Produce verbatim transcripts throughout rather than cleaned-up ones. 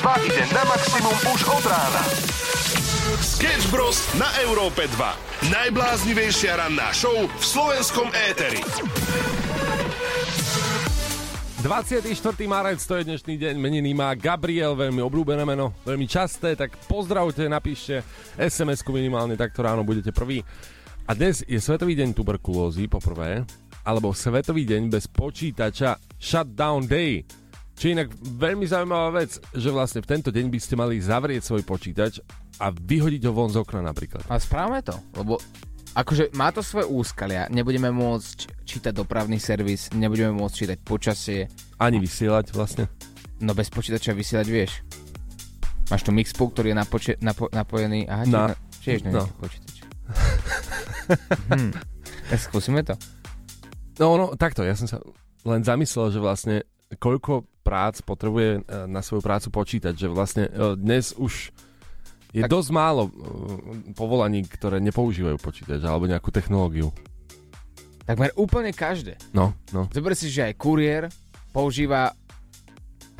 dva ide na maximum už od rána. Sketch Bros. Na Európe dva. Najbláznivejšia ranná show v slovenskom éteri. dvadsiateho štvrtého marca, to je dnešný deň, meniny má Gabriel, veľmi obľúbené meno, veľmi časté, tak pozdravte, napíšte es em esku minimálne, takto ráno budete prví. A dnes je Svetový deň tuberkulózy, poprvé, alebo Svetový deň bez počítača, Shutdown Day. Čiže inak veľmi zaujímavá vec, že vlastne v tento deň by ste mali zavrieť svoj počítač a vyhodiť ho von z okna napríklad. A správame to, lebo... Akože má to svoje úskalia, nebudeme môcť čítať dopravný servis, nebudeme môcť čítať počasie. Ani vysielať vlastne. No bez počítača vysielať vieš. Máš tu mixpool, ktorý je napoče- napo- napojený. Aha, na, čiže na, na no. počítač. hmm. Tak skúsime to. No, no, takto, ja som sa len zamyslel, že vlastne koľko prác potrebuje na svoju prácu počítať, že vlastne dnes už... Je tak dosť málo povolaní, ktoré nepoužívajú počítač alebo nejakú technológiu. Takmer úplne každé. No, no. Zober si, že aj kuriér používa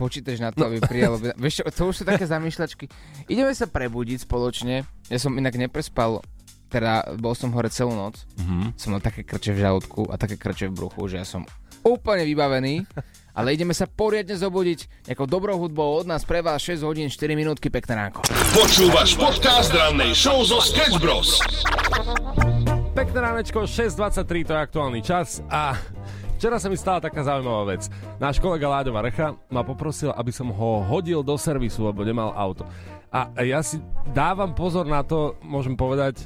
počítač na to, no. aby prijal... Vieš čo, to už sú také zamýšľačky. Ideme sa prebudiť spoločne. Ja som inak neprespal, teda bol som hore celú noc. Mm-hmm. Som mal také krče v žalúdku a také krče v bruchu, že ja som úplne vybavený. Ale ideme sa poriadne zobudiť nejakou dobrou hudbou od nás pre vás šesť hodín štyri minútky, pekné ránko. Počúvaš podcast rannej show zo Sketch Bros. Pekné ránečko, šesť dvadsaťtri, to je aktuálny čas a včera sa mi stala taká zaujímavá vec. Náš kolega Láďo Varecha ma poprosil, aby som ho hodil do servisu, lebo nemal auto. A ja si dávam pozor na to, môžem povedať,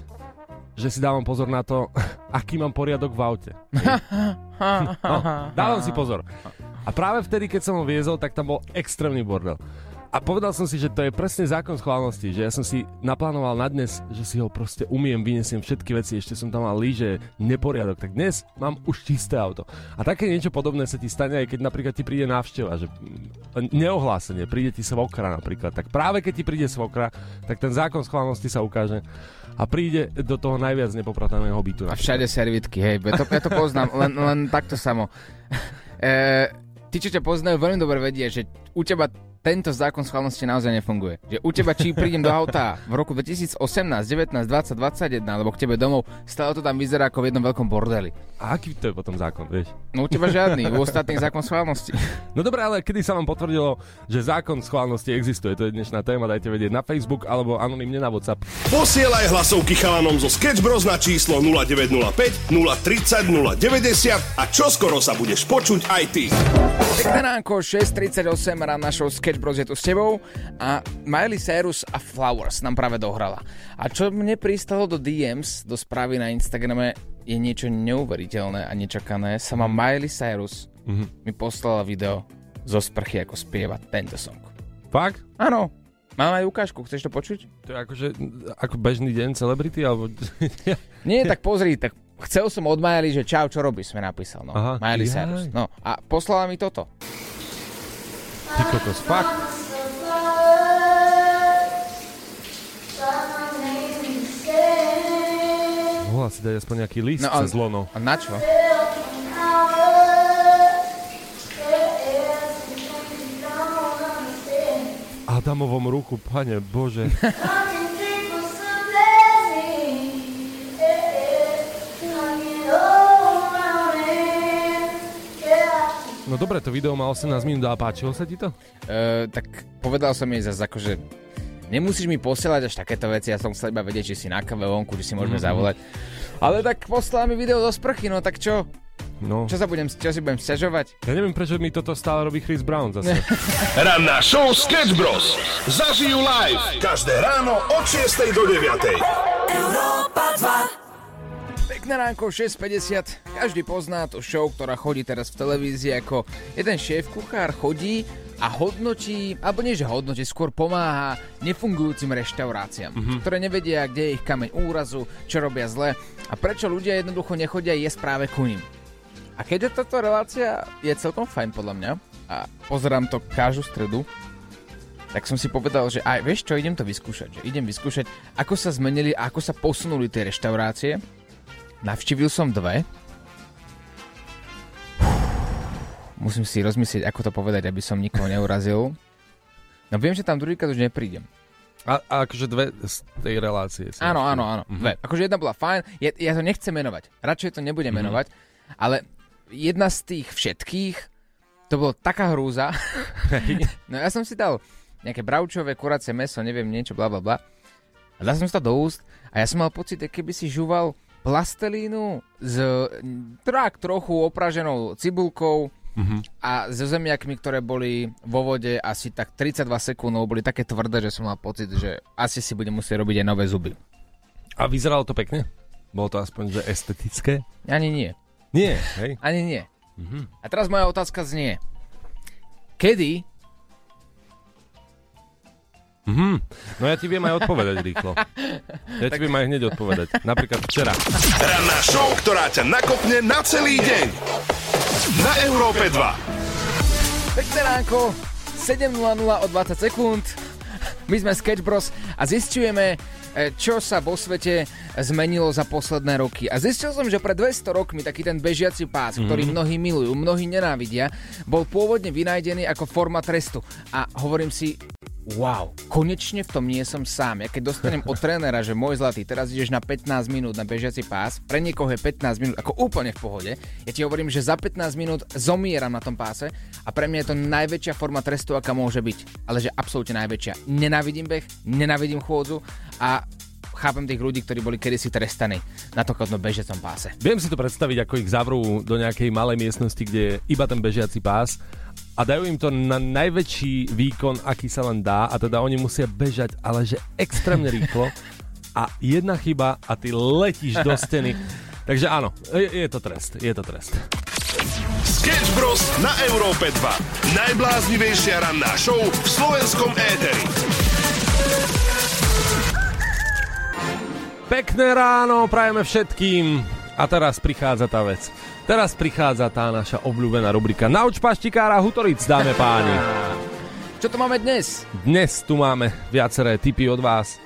že si dávam pozor na to, aký mám poriadok v aute. No, dávam si pozor. A práve vtedy, keď som ho viezol, tak tam bol extrémny bordel. A povedal som si, že to je presne zákon schválnosti, že ja som si naplánoval na dnes, že si ho proste umiem, vyniesiem všetky veci, ešte som tam mal lyže, neporiadok, tak dnes mám už čisté auto. A také niečo podobné sa ti stane, aj keď napríklad ti príde návšteva, že neohlásenie, príde ti svokra napríklad, tak práve keď ti príde svokra, tak ten zákon schválnosti sa ukáže a príde do toho najviac nepoprataného bytu. A všade servítky, hej, to, ja to poznám, len, len takto samo. E- Tí, čo ťa poznajú, veľmi dobre vedia, že u teba tento zákon schválnosti naozaj nefunguje. Že u teba, či prídem do auta v roku dvetisícosemnásť, devätnásť, dvadsať, dvadsaťjeden alebo k tebe domov, stále to tam vyzerá ako v jednom veľkom bordeli. A aký to je potom zákon, vieš? No u teba žiadny, u ostatných zákon schválnosti. No dobre, ale kedy sa vám potvrdilo, že zákon schválnosti existuje? To je dnešná téma, dajte vedieť na Facebook alebo anonymne na WhatsApp. Posielaj hlasovky chalanom zo Sketch Bros na číslo nula deväť nula päť, nula tri nula, nula deväť nula a čoskoro sa budeš počuť aj ty. Peknánko, šesť tridsaťosem rána show Sketch Bros je tu s tebou a Miley Cyrus a Flowers nám práve dohrala. A čo mne pristalo do dé em's, do správy na Instagrame, je niečo neuveriteľné a nečakané. Sama Miley Cyrus mm-hmm. mi poslala video zo sprchy, ako spieva tento song. Fakt? Áno. Mám aj ukážku, chceš to počuť? To je akože ako bežný deň celebrity? Alebo... Nie, tak pozri, tak chcel som od Miley, že čau, čo robíš, sme napísal. No. Aha, Miley jaj. Cyrus. No a poslala mi toto. Ty kokos, fakt. Mohla si dať aspoň nejaký list no, cez lono. A na čo? Adamovom ruku, pane Bože. No dobre, to video má osemnásť minút a páčilo sa ti to? E, tak povedal som jej zase akože nemusíš mi posielať až takéto veci, ja som chcel iba vedieť, či si na kave vonku, či si môžeme mm-hmm. zavolať. Ale tak poslala mi video zo sprchy, no tak čo? No. Čo sa budem, čo si budem sťažovať? Ja neviem, prečo mi toto stále robí Chris Brown zase. Ranná show Sketch Bros. Zažijú live každé ráno od šiestej do deviatej. Európa dva. Pekné ránko, šesť päťdesiat, každý pozná to show, ktorá chodí teraz v televízii, ako jeden šéf kuchár chodí a hodnotí, alebo nie že hodnotí, skôr pomáha nefungujúcim reštauráciám, mm-hmm. ktoré nevedia, kde je ich kameň úrazu, čo robia zle a prečo ľudia jednoducho nechodia jesť práve ku nim. A keďže táto relácia je celkom fajn podľa mňa a pozerám to každú stredu, tak som si povedal, že aj vieš čo, idem to vyskúšať, že idem vyskúšať, ako sa zmenili a ako sa posunuli tie reštaurácie. Navštívil som dve. Musím si rozmyslieť, ako to povedať, aby som nikoho neurazil. No viem, že tam druhýkrát už neprídem. A, a akože dve z tej relácie. Áno, áno, áno. Mm-hmm. Akože jedna bola fajn, ja, ja to nechcem menovať. Radšej to nebudem mm-hmm. menovať, ale jedna z tých všetkých, to bolo taká hrúza. No ja som si dal nejaké bravčové, kuracie mäso, neviem, niečo, bla, bla, bla. A dal som si to do úst a ja som mal pocit, keby si žúval plastelínu s trák trochu opraženou cibulkou, uh-huh. a so zemiakmi, ktoré boli vo vode asi tak tridsaťdva sekúnd, boli také tvrdé, že som mal pocit, že asi si budem musieť robiť aj nové zuby. A vyzeralo to pekne? Bolo to aspoň že estetické? Ani nie. Nie, hej? Ani nie. Uh-huh. A teraz moja otázka znie. Kedy? Uh-huh. No ja ti viem aj odpovedať rýchlo. Ja tak... ti viem aj hneď odpovedať. Napríklad včera. Ranná show, ktorá ťa nakopne na celý deň. Na Európe dva. Pekné ránko, sedem nula nula o dvadsať sekúnd. My sme Sketch Bros a zisťujeme, čo sa vo svete zmenilo za posledné roky. A zistil som, že pred dvesto rokmi taký ten bežiaci pás, mm-hmm. ktorý mnohí milujú, mnohí nenávidia, bol pôvodne vynajdený ako forma trestu. A hovorím si, wow, konečne v tom nie som sám. Ja keď dostanem od trénera, že môj zlatý, teraz ideš na pätnásť minút na bežiaci pás, pre niekoho je pätnásť minút ako úplne v pohode. Ja ti hovorím, že za pätnásť minút zomieram na tom páse a pre mňa je to najväčšia forma trestu, aká môže byť. Ale že absolútne najväčšia. Nenávidím beh, nenávidím chôdzu a chápem tých ľudí, ktorí boli kedysi trestaní na takomto bežiacom páse. Viem si to predstaviť, ako ich zavrú do nejakej malej miestnosti, kde je iba ten bežiaci pás a dajú im to na najväčší výkon, aký sa len dá, a teda oni musia bežať, ale že extrémne rýchlo a jedna chyba a ty letíš do steny. Takže áno, je, je to trest, je to trest. Sketch Bros na Európe dva. Najbláznivejšia ranná show v slovenskom éteri. Pekné ráno prajeme všetkým. A teraz prichádza tá vec. Teraz prichádza tá naša obľúbená rubrika Nauč paštikára hutoric, dáme páni. Čo tu máme dnes? Dnes tu máme viaceré tipy od vás.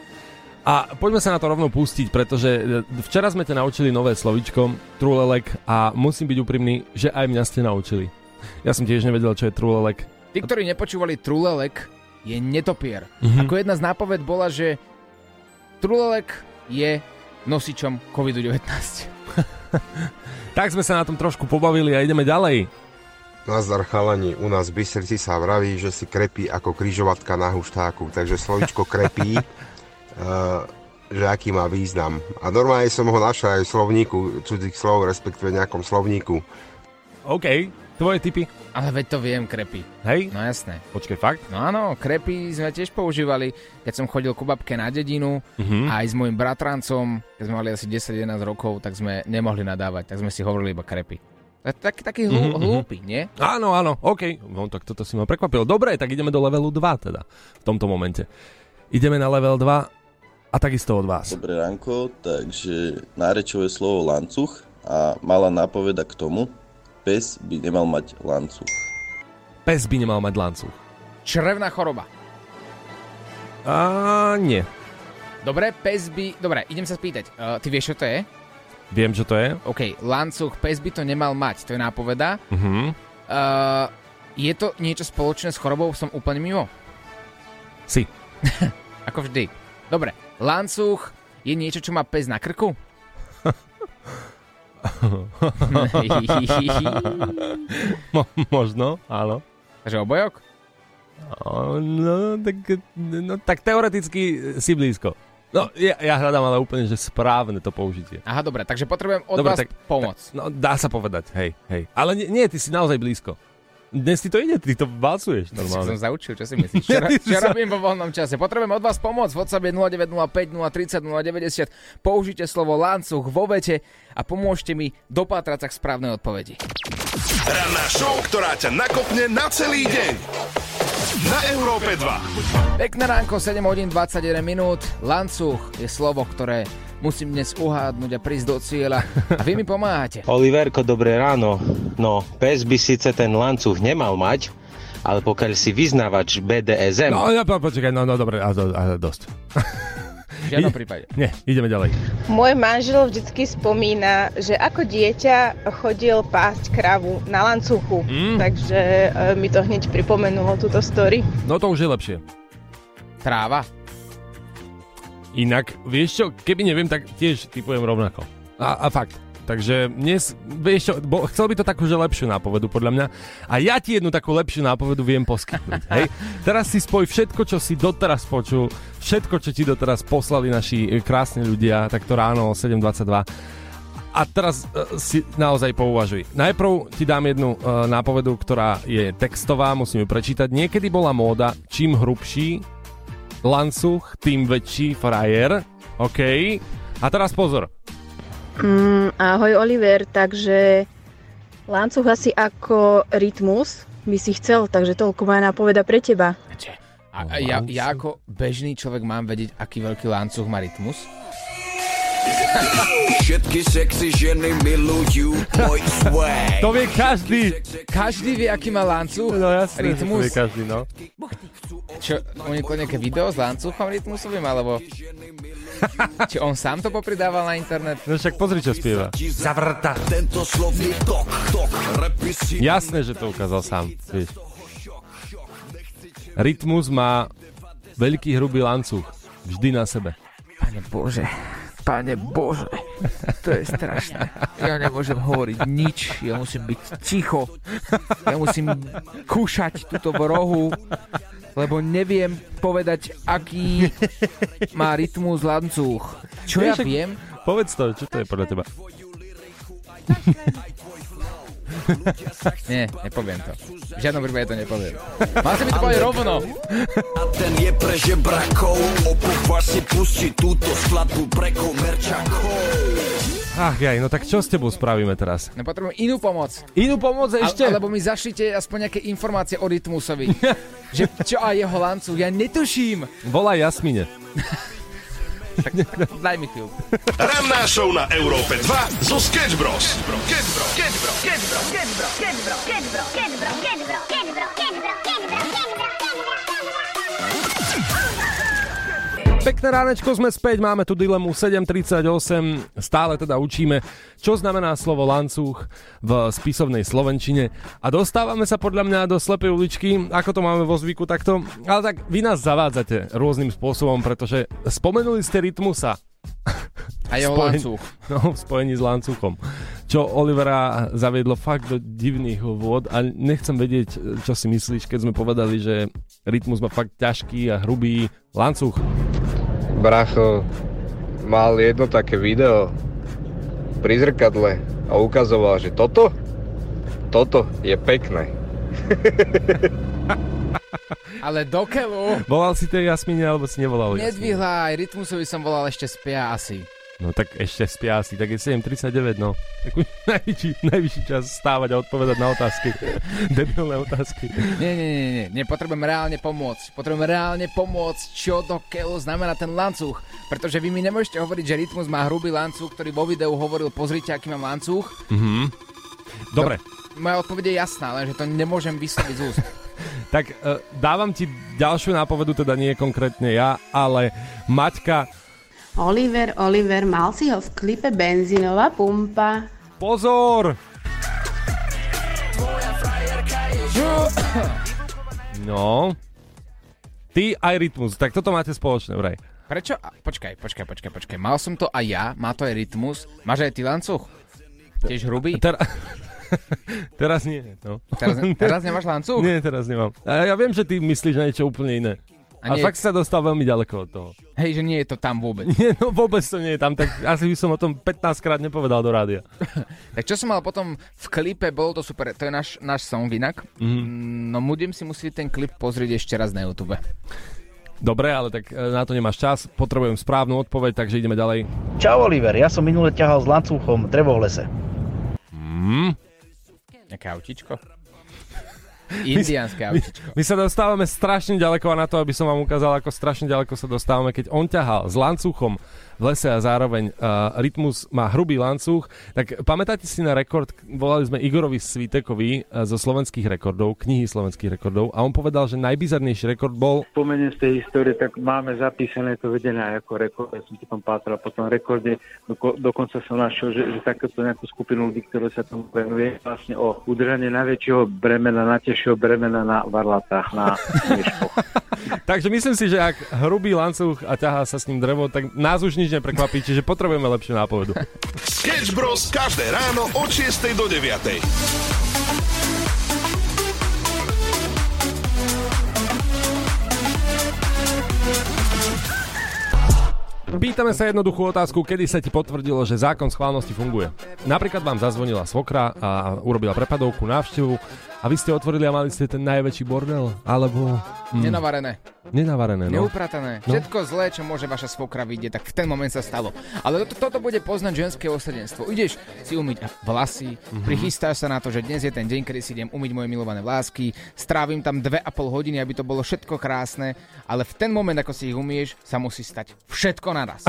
A poďme sa na to rovno pustiť, pretože včera sme te naučili nové slovíčko trulelek a musím byť úprimný, že aj mňa ste naučili. Ja som tiež nevedel, čo je trulelek. Tí, ktorí nepočúvali, trulelek je netopier. Mhm. Ako jedna z nápoved bola, že trulelek je nosičom covid devätnásť. Tak sme sa na tom trošku pobavili a ideme ďalej. Nazdar chalani, u nás v Bystrici sa vraví, že si krepí ako križovatka na huštáku, takže slovičko krepí, uh, že aký má význam. A normálne som ho našiel aj v slovníku cudzých slov, respektíve nejakom slovníku. OK, tvoje tipy. Ale veď to viem, krepy. Hej? No jasné. Počkej, fakt? No áno, krepy sme tiež používali, keď som chodil ku babke na dedinu, uh-huh. a aj s môjim bratrancom, keď sme mali asi desať jedenásť rokov, tak sme nemohli nadávať, tak sme si hovorili iba krepy. Taký, taký hlú, uh-huh. hlúpy, nie? Áno, áno, OK. No tak toto si ma prekvapilo. Dobre, tak ideme do levelu dva teda, v tomto momente. Ideme na level dva a takisto od vás. Dobré ránko, takže nárečové slovo lancúch a mala nápoveda k tomu, pes by nemal mať lancúch. Pes by nemal mať lancúch. Črevná choroba. A nie. Dobre, pes by... Dobre, idem sa spýtať. Uh, ty vieš, čo to je? Viem, čo to je. OK, lancúch, pes by to nemal mať. To je nápoveda. Uh-huh. Uh, je to niečo spoločné s chorobou? Som úplne mimo. Si. Ako vždy. Dobre, lancúch je niečo, čo má pes na krku? Mo- možno, áno. Takže obojok? No tak, no, tak teoreticky si blízko. No, ja, ja hľadám ale úplne, že správne to použitie. Aha, dobre, takže potrebujem od dobre, vás tak, pomoc. Tak, no, dá sa povedať, hej, hej. Ale nie, nie, ty si naozaj blízko. Dnes ti to ide, ty to valcuješ normálne. Som zaučil, čo si myslíš? Čo, ro- čo robím vo voľnom čase? Potrebujem od vás pomoc. WhatsApp je nula deväť nula päť, nula tri nula, nula deväť nula. Použite slovo lancúch vo vete a pomôžte mi dopátrať sa k správnej odpovedi. Ranná show, ktorá ťa nakopne na celý deň. Na Európe dva. Pekné ránko, sedem hodín dvadsaťjeden minút. Lancúch je slovo, ktoré musím dnes uhádnuť a prísť do cieľa. A vy mi pomáhate. Oliverko, dobré ráno. No, pes by síce ten lancúch nemal mať, ale pokiaľ si vyznávač bé dé es em... No, no počkaj, no, no dobre, a, a dosť. V žiadnom prípade. Nie, ideme ďalej. Môj manžel vždycky spomína, že ako dieťa chodil pásť kravu na lancúchu. Mm. Takže mi to hneď pripomenulo túto story. No to už je lepšie. Tráva. Inak, vieš čo, keby neviem, tak tiež typujem rovnako. A, a fakt. Takže dnes, vieš čo, bo, chcel by to takú, že lepšiu nápovedu, podľa mňa. A ja ti jednu takú lepšiu nápovedu viem poskytnúť, hej? Teraz si spoj všetko, čo si doteraz počul, všetko, čo ti doteraz poslali naši krásni ľudia, takto ráno o sedem dvadsaťdva. A teraz e, si naozaj pouvažuj. Najprv ti dám jednu e, nápovedu, ktorá je textová, musím ju prečítať. Niekedy bola móda, čím hrubší Lancúch, tým väčší frajer. OK. A teraz pozor. Mm, ahoj Oliver, takže Lancúch asi ako Rytmus by si chcel, takže toľko má nápoveda pre teba. A, a ja, ja ako bežný človek mám vedieť, aký veľký Lancúch má Rytmus? Všetky sexy ženy milujú môj swag. To vie každý. Každý vie, aký má Lancúch? No jasné, to vie každý, no. Čo, oni to nejaké video s Lancúchom Rytmusovým, alebo... Či on sám to popridával na internet? No však pozri, čo spieva. Zavrta. Jasné, že to ukázal sám. Víš. Rytmus má veľký hrubý lancúch. Vždy na sebe. Pane Bože. Pane Bože. To je strašné. Ja nemôžem hovoriť nič. Ja musím byť ticho. Ja musím kúšať túto v rohu. Lebo neviem povedať, aký má Rytmus Lancúch. Čo ja viem? Povedz to, čo to je podľa teba? Nie, nepoviem to. V žiadnom prípade to nepoviem. Má sa mi to povedať rovno. A ten je pre žebrakov, opúchvaš si pustiť túto skladbu brekov merčakov. Ach jaj, no tak čo s tebou spravíme teraz? No potrebujem inú pomoc. Inú pomoc ešte? A, alebo mi zašlite aspoň nejaké informácie o Rytmusovi. Že čo a jeho Lancúch, ja netuším. Volaj Jasmine. Tak, tak daj mi chvíľu. Ranná show na Európe dva zo Sketch Bros. Pekné ránečko, sme späť, máme tu dilemu sedem tridsaťosem, stále teda učíme, čo znamená slovo lancúch v spisovnej slovenčine a dostávame sa podľa mňa do slepej uličky, ako to máme vo zvyku takto, ale tak vy nás zavádzate rôznym spôsobom, pretože spomenuli ste Rytmusa. A jeho Spojen... lancúch. No, v spojení s lancúchom. Čo Olivera zaviedlo fakt do divných vôd a nechcem vedieť, čo si myslíš, keď sme povedali, že Rytmus má fakt ťažký a hrubý lancúch. Bracho, mal jedno také video pri zrkadle a ukazoval, že toto, toto je pekné. Ale do keľu. Volal si tej Jasmine, alebo si nevolal Jasmine? Nedvihla, aj Rytmusovi som volal, ešte spia asi. No tak ešte spia asi, tak je sedem tridsaťdeväť, no. Taký najvyšší, najvyšší čas stávať a odpovedať na otázky. Debilné otázky. Nie, nie, nie, nie, nepotrebujem reálne pomôcť. Potrebujem reálne pomôcť, čo do keľu znamená ten lancúch. Pretože vy mi nemôžete hovoriť, že Rytmus má hrubý lancúch, ktorý vo videu hovoril, pozrite, aký mám lancúch. Mhm. Dobre. Do... Moja odpoveď je jasná, lenže to nemôžem vysloviť z úst. Tak e, dávam ti ďalšiu nápovedu, teda nie konkrétne ja, ale Maťka... Oliver, Oliver, mal si ho v klipe benzínová pumpa. Pozor! No. Ty aj Rytmus, tak toto máte spoločné, vraj. Prečo? Počkaj, počkaj, počkaj, počkaj. Mal som to aj ja, má to aj Rytmus. Máš aj ty lancúch? Tiež hrubý? Ter- teraz nie, no. Teraz, ne- teraz nemáš lancúch? Nie, teraz nemám. Ja viem, že ty myslíš na niečo úplne iné. A, a fakt sa dostal veľmi ďaleko od toho. Hej, že nie je to tam vôbec. Nie, no vôbec to nie je tam, tak asi by som o tom pätnásťkrát nepovedal do rádia. Tak čo som mal potom v klipe, bolo to super, to je náš, náš song inak. Mm-hmm. No budem si musieť ten klip pozrieť ešte raz na YouTube. Dobre, ale tak na to nemáš čas, potrebujem správnu odpoveď, takže ideme ďalej. Čau Oliver, ja som minule ťahal s lancúchom drevo v lese. Mm. Nejaké autičko? Indiánske autičko. My, my sa dostávame strašne ďaleko a na to, aby som vám ukázal, ako strašne ďaleko sa dostávame, keď on ťahal s lancúchom v lese a zároveň uh, Rytmus má hrubý lancúch. Tak pamätáte si na rekord, volali sme Igorovi Svitekovi uh, zo slovenských rekordov, knihy slovenských rekordov a on povedal, že najbizarnejší rekord bol... Spomeniem z tej histórie, tak máme zapísané to vedené ako rekord, ja som ti tam pátral po tom rekorde, doko, dokonca som našiel, že, že takéto nejakú skupinu ľudí, ktoré sa tomu venuje, vlastne o udržanie najväčšieho bremena na tež najťažšieho bremena na varlatách, na mieškoch. Takže myslím si, že ak hrubý lancúch a ťahá sa s ním drevo, tak nás už nič neprekvapí, čiže potrebujeme lepšiu nápovedu. Sketch Bros. Každé ráno od šiestej do deviatej. Pýtame sa jednoduchú otázku, kedy sa ti potvrdilo, že zákon schválnosti funguje. Napríklad vám zazvonila svokra a urobila prepadovku, návštevu a vy ste otvorili a mali ste ten najväčší bordel, alebo... Mm. Nenavarené. Nenavarené, no. Neupratané. No. Všetko zlé, čo môže vaša svokra vidieť, tak v ten moment sa stalo. Ale to, toto bude poznať ženské osadenstvo. Ideš si umyť vlasy, mm-hmm. prichystáš sa na to, že dnes je ten deň, kedy si idem umyť moje milované vlásky, strávim tam dve a pol hodiny, aby to bolo všetko krásne, ale v ten moment, ako si ich umieš, sa musí stať všetko naraz.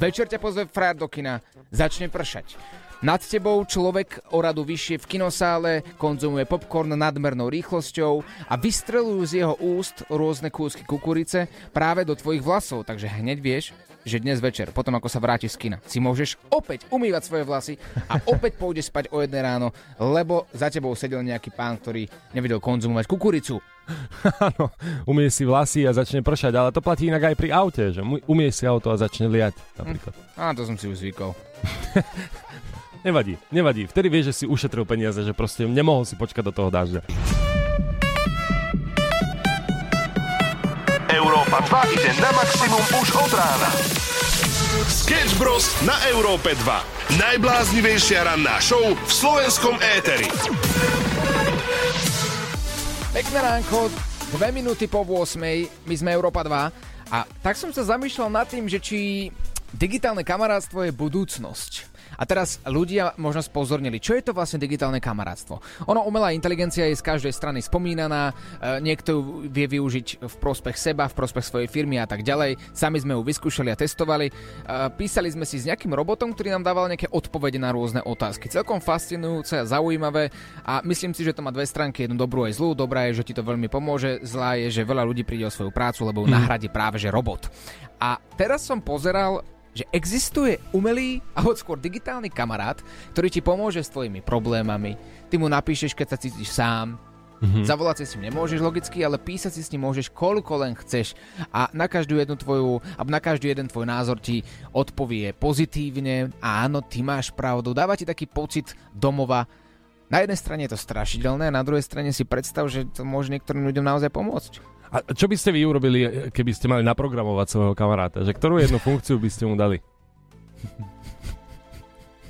Večer ťa pozve frajer do kina, začne pršať. Nad tebou človek o radu vyššie v kinosále, konzumuje popcorn nadmernou rýchlosťou a vystrelujú z jeho úst rôzne kúsky kukurice práve do tvojich vlasov, takže hneď vieš, že dnes večer, potom ako sa vrátiš z kina, si môžeš opäť umývať svoje vlasy a opäť pôjdeš spať o jednej ráno, lebo za tebou sedel nejaký pán, ktorý nevedel konzumovať kukuricu. Áno, umie si vlasy a začne pršať, ale to platí inak aj pri aute, že umie si auto a začne liať napríklad. Hm, á, to som si už zvykol. Nevadí, nevadí. Vtedy vieš, že si ušetril peniaze, že proste nemohol si počkať do toho dažďa. Európa dva ide na maximum už od rána. Sketch Bros. Na Európe dva. Najbláznivejšia ranná show v slovenskom éteri. Pekné ránko, dve minúty po ôsmej, my sme Európa dva. A tak som sa zamýšľal nad tým, že či digitálne kamarátstvo je budúcnosť. A teraz ľudia možno spozornili, čo je to vlastne digitálne kamarátstvo. Ono, umelá inteligencia je z každej strany spomínaná, niekto vie využiť v prospech seba, v prospech svojej firmy a tak ďalej. Sami sme ju vyskúšali a testovali. Písali sme si s nejakým robotom, ktorý nám dával nejaké odpovede na rôzne otázky. Celkom fascinujúce a zaujímavé a myslím si, že to má dve stránky, jednu dobrú aj zlú. Dobrá je, že ti to veľmi pomôže, zlá je, že veľa ľudí príde o svoju prácu, lebo ju hmm. nahradí práve že robot. A teraz som pozeral, že existuje umelý, alebo skôr digitálny kamarát, ktorý ti pomôže s tvojimi problémami. Ty mu napíšeš, keď sa cítiš sám. Mm-hmm. Zavolať si s ním nemôžeš logicky, ale písať si s ním môžeš koľko len chceš. A na každú jednu tvoju, a na každý jeden tvoj názor ti odpovie pozitívne. Áno, ty máš pravdu. Dáva ti taký pocit domova. Na jednej strane je to strašidelné, na druhej strane si predstav, že to môže niektorým ľuďom naozaj pomôcť. A čo by ste vy urobili, keby ste mali naprogramovať svojho kamaráta? Že ktorú jednu funkciu by ste mu dali?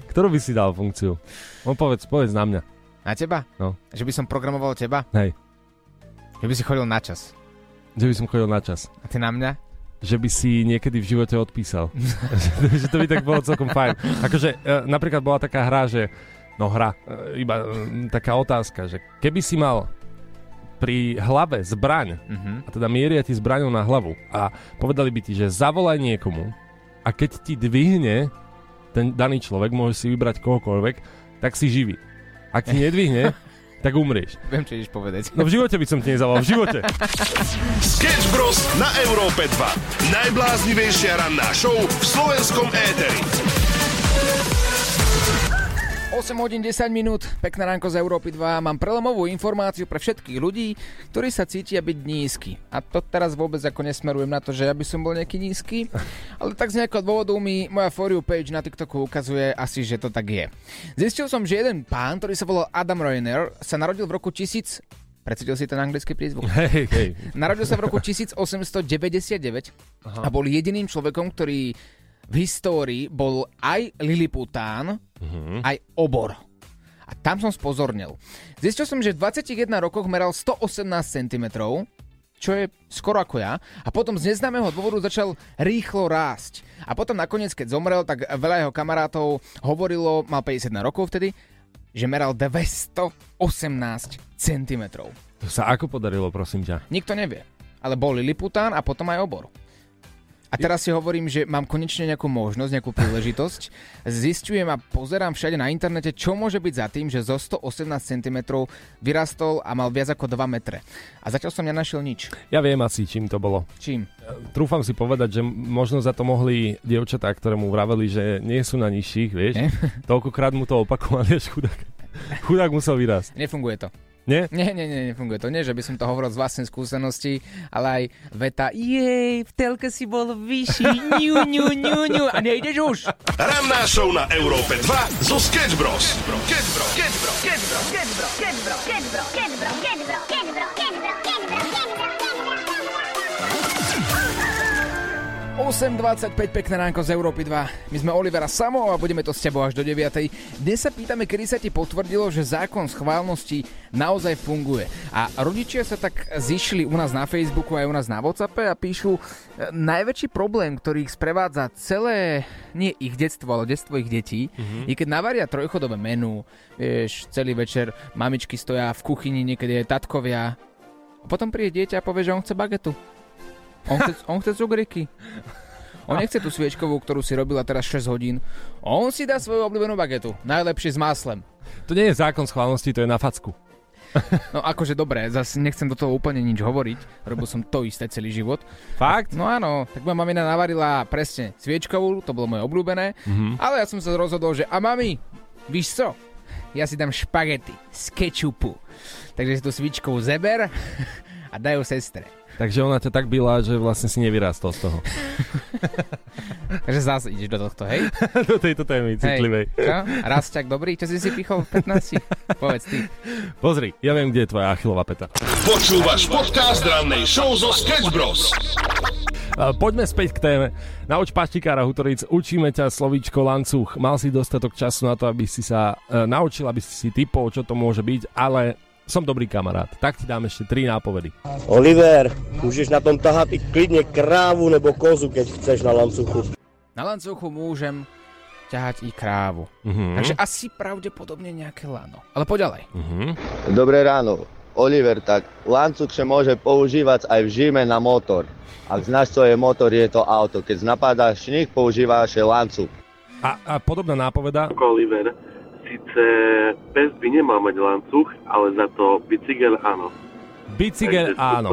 Ktorú by si dal funkciu? On povedz, povedz na mňa. Na teba? No. Že by som programoval teba? Hej. Že by si chodil na čas. Že by som chodil na čas. A ty na mňa? Že by si niekedy v živote odpísal. Že to by tak bolo celkom fajn. Akože napríklad bola taká hra, že... No hra, iba taká otázka, že keby si mal... pri hlave zbraň, uh-huh. a teda mieria ti zbraňou na hlavu a povedali by ti, že zavolaj niekomu a keď ti dvihne ten daný človek, môžeš si vybrať kohokoľvek, tak si živý. Ak ti nedvihne, tak umrieš. Viem, čo ideš povedať. No v živote by som ti nezavolal, v živote. Sketch Bros. Na Európe dva. Najbláznivejšia ranná show v slovenskom éteri. osem hodín desať minút, pekné ránko z Európy dva. Mám prelomovú informáciu pre všetkých ľudí, ktorí sa cítia byť nízky. A to teraz vôbec ako nesmerujem na to, že ja by som bol nejaký nízky, ale tak z nejakého dôvodu mi moja For You page na TikToku ukazuje asi, že to tak je. Zistil som, že jeden pán, ktorý sa volal Adam Rainer, sa narodil v roku tisíc... Precítil si ten anglický prízvuk? Hej, hej. Narodil sa v roku tisíc osemsto deväťdesiatdeväť. Aha. A bol jediným človekom, ktorý... v histórii bol aj Lilipután, mm-hmm. aj obor. A tam som spozornil. Zistil som, že v dvadsiatich jeden rokoch meral stoosemnásť centimetrov, čo je skoro ako ja. A potom z neznámeho dôvodu začal rýchlo rásť. A potom nakoniec, keď zomrel, tak veľa jeho kamarátov hovorilo, mal päťdesiatjeden rokov vtedy, že meral dvestoosemnásť centimetrov. To sa ako podarilo, prosím ťa? Nikto nevie. Ale bol Lilipután a potom aj obor. A teraz si hovorím, že mám konečne nejakú možnosť, nejakú príležitosť. Zisťujem a pozerám všade na internete, čo môže byť za tým, že zo stoosemnásť centimetrov vyrastol a mal viac ako dva metre. A zatiaľ som nenašiel nič. Ja viem asi, čím to bolo. Čím? Trúfam si povedať, že možno za to mohli dievčatá, ktoré mu vraveli, že nie sú na nižších, vieš. Toľkokrát mu to opakovali, až chudák. Chudák musel vyrásť. Nefunguje to. Nie? Nie, nie, nie, nefunguje to. Nie, že by som to hovoril z vlastnej skúsenosti, ale aj veta jej, v telke si bol vyšší, ňu, ňu, ňu, ňu, a nejdeš už. Ranná show na Európe dva zo Sketch Bros. Sketch Bros. Sketch Bros. Sketch Bros. Sketch Bros. Sketch Bros. Sketch Bros. Sketch Bros. Sketch Bros. Sketch Bros. Sketch Bros. Sketch Bros. osem dvadsaťpäť, pekné ránko z Európy dva. My sme Olivera Samo a budeme to s tebou až do deviatej. Dnes sa pýtame, kedy sa ti potvrdilo, že zákon schválnosti naozaj funguje. A rodičia sa tak zišli u nás na Facebooku aj u nás na WhatsAppe a píšu, najväčší problém, ktorý ich sprevádza celé, nie ich detstvo, ale detstvo ich detí, mm-hmm. je keď navaria trojchodové menu, vieš, celý večer mamičky stoja v kuchyni, niekedy aj tatkovia. A potom príde dieťa a povie, že on chce bagetu. On chce, on chce cukriky. On nechce tú sviečkovú, ktorú si robila teraz šesť hodín. On si dá svoju obľúbenú bagetu. Najlepšie s máslem. To nie je zákon schválnosti, to je na facku. No akože dobre, zase nechcem do toho úplne nič hovoriť. Robil som to isté celý život. Fakt? No áno, tak moja mamina navarila presne sviečkovú, to bolo moje obľúbené. Mm-hmm. Ale ja som sa rozhodol, že a mami, víš co? Ja si dám špagety z kečupu. Takže si tú sviečkovú zeber a dajú sestre. Takže ona ťa tak byla, že vlastne si nevyrástol z toho. Takže zase ideš do tohto, hej? Do tejto témy citlivej. Hej, čo? Rasťak dobrý? Čo si si pichol v pätnástich? Povedz ty. Pozri, ja viem, kde je tvoja Achillova päta. Počúvaš podcast rannej show zo Sketch Bros. Poďme späť k téme. Nauč paštikára Hutoric, učíme ťa slovíčko lancúch. Mal si dostatok času na to, aby si sa e, naučil, aby si si typol, čo to môže byť, ale... Som dobrý kamarát, tak ti dám ešte tri nápovedy. Oliver, môžeš na tom tahať klidne krávu nebo kozu, keď chceš na lancuchu. Na lancuchu môžem ťahať i krávu. Uh-huh. Takže asi pravdepodobne nejaké lano. Ale poďalej. Uh-huh. Dobré ráno. Oliver, tak lancuch sa môže používať aj v zime na motor. Ak znáš, čo je motor, je to auto. Keď napadáš sníh, používaš lancuch. A, a podobná nápoveda? Oliver. Sice pes by nemal mať lancuch, ale za to bicykel áno. Bicykel áno.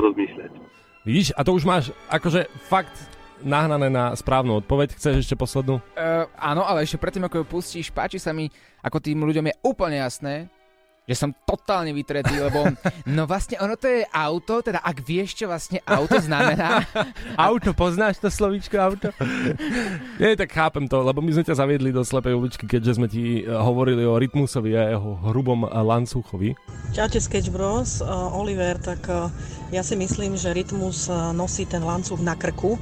Vidíš, a to už máš akože fakt nahnané na správnu odpoveď. Chceš ešte poslednú? Uh, áno, ale ešte predtým, ako ju pustíš, páči sa mi, ako tým ľuďom je úplne jasné, že som totálne vytretý, lebo no vlastne ono to je auto, teda ak vieš, čo vlastne auto znamená. Auto, poznáš to slovíčko auto? Nie, tak chápem to, lebo my sme ťa zaviedli do slepej uličky, keďže sme ti hovorili o Rytmusovi a jeho hrubom lancuchovi. Čaute Sketch Bros, uh, Oliver, tak uh, ja si myslím, že Rytmus uh, nosí ten lancuch na krku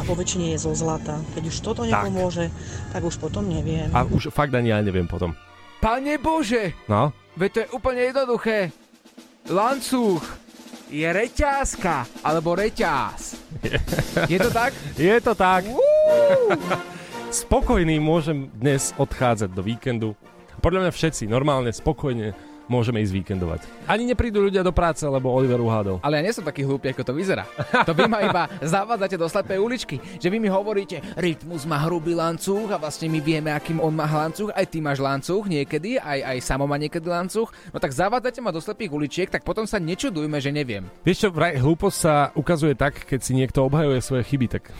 a po väčšine je zo zlata. Keď už toto nepomôže, tak. tak už potom neviem. A už fakt ani ja neviem potom. Pane Bože! No? Veď to je úplne jednoduché. Lancúch je reťázka, alebo reťáz. Je to tak? Je to tak. Spokojný môžem dnes odchádzať do víkendu. Podľa mňa všetci normálne, spokojne môžeme ísť víkendovať. Ani neprídu ľudia do práce, lebo Oliver uhádol. Ale ja nie som taký hlúpy, ako to vyzerá. To vy ma iba zavádzate do slepej uličky. Že vy mi hovoríte, Rytmus má hrubý lancúch a vlastne my vieme, akým on má lancúch. Aj ty máš lancúch niekedy, aj, aj Samo má niekedy lancúch. No tak zavádzate ma do slepých uličiek, tak potom sa nečudujme, že neviem. Vieš čo, vraj hlúposť sa ukazuje tak, keď si niekto obhajuje svoje chyby, tak...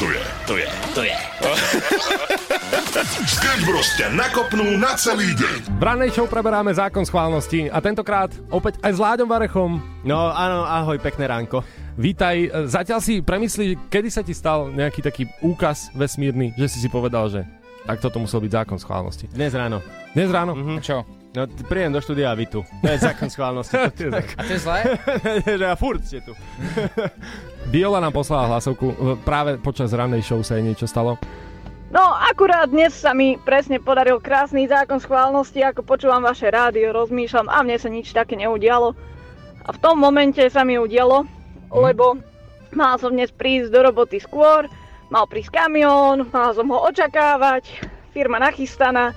To je, to je, to je, to je. Sketch Bros ťa nakopnú na celý deň. V rannej show preberáme zákon schválnosti a tentokrát opäť aj s Láďom Varechom. No áno, ahoj, pekné ránko. Vítaj, zatiaľ si premyslí, kedy sa ti stal nejaký taký úkaz vesmírny, že si si povedal, že tak toto musel byť zákon schválnosti. Dnes ráno. Dnes ráno? Mhm. Čo? No, príjem do štúdia a vy tu. To je zákon schválnosti. A to je zlé? Ja furt ste tu. Biola nám poslala hlasovku. Práve počas rannej show sa jej niečo stalo. No, akurát dnes sa mi presne podaril krásny zákon schválnosti, ako počúvam vaše rádio, rozmýšľam a mne sa nič také neudialo. A v tom momente sa mi udialo, lebo mal som dnes prísť do roboty skôr, mal prísť kamión, mal som ho očakávať, firma nachystaná.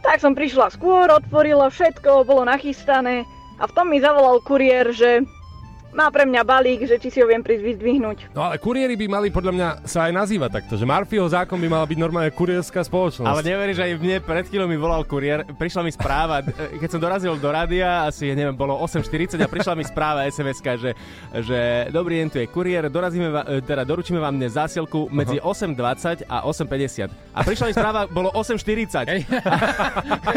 Tak som prišla skôr, otvorila všetko, bolo nachystané a v tom mi zavolal kuriér, že má pre mňa balík, že či si ho viem prísť vyzdvihnúť. No ale kuriéri by mali podľa mňa sa aj nazývať takto, že Murphyho zákon by mala byť normálne kuriérská spoločnosť. Ale neveríš, aj mne pred chvíľou mi volal kuriér, prišla mi správa, keď som dorazil do rádia, asi neviem, bolo osem štyridsať a prišla mi správa es em eska, že, že dobrý deň, tu je kuriér, dorazíme va, teda doručíme vám dnes zásielku medzi osem dvadsať a osem päťdesiat. A prišla mi správa, bolo osem štyridsať.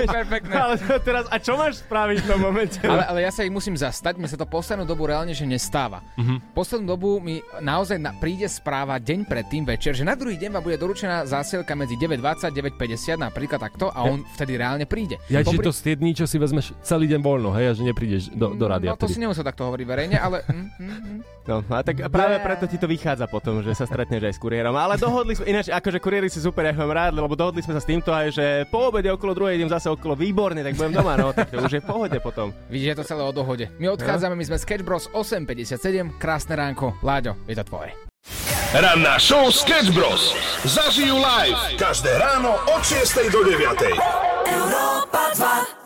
Perfektné. Ale teraz, a čo máš spraviť v tom momente? Ale, ale ja sa ich musím zastať, mi sa to poslednú dobu reálne že nestáva. Mm-hmm. Poslednú dobu mi naozaj na, príde správa deň predtým večer, že na druhý deň vám bude doručená zásielka medzi deväť dvadsať, deväť päťdesiat napríklad takto a on vtedy reálne príde. Ja Popri... či to z tie dní, čo si vezmeš celý deň voľno, hej, a že neprídeš do, do rádia. No to vtedy si nemusel takto hovoriť verejne, ale... Mm, mm, mm. No a tak práve preto ti to vychádza potom, že sa stretneš aj s kuriérom. Ale dohodli sme, ináč akože kuriéri si super, ja mám rád, lebo dohodli sme sa s týmto aj, že po obede okolo druhej idem zase okolo, výborne, tak budem doma, no tak to už je v pohode potom. Vidíš, je to celé o dohode. My odchádzame, my sme Sketch Bros osem päťdesiatsedem, krásne ránko. Láďo, je to tvoje. Ranná show Sketch Bros. Zažijú live každé ráno od šiestej do deviatej. Európa dva.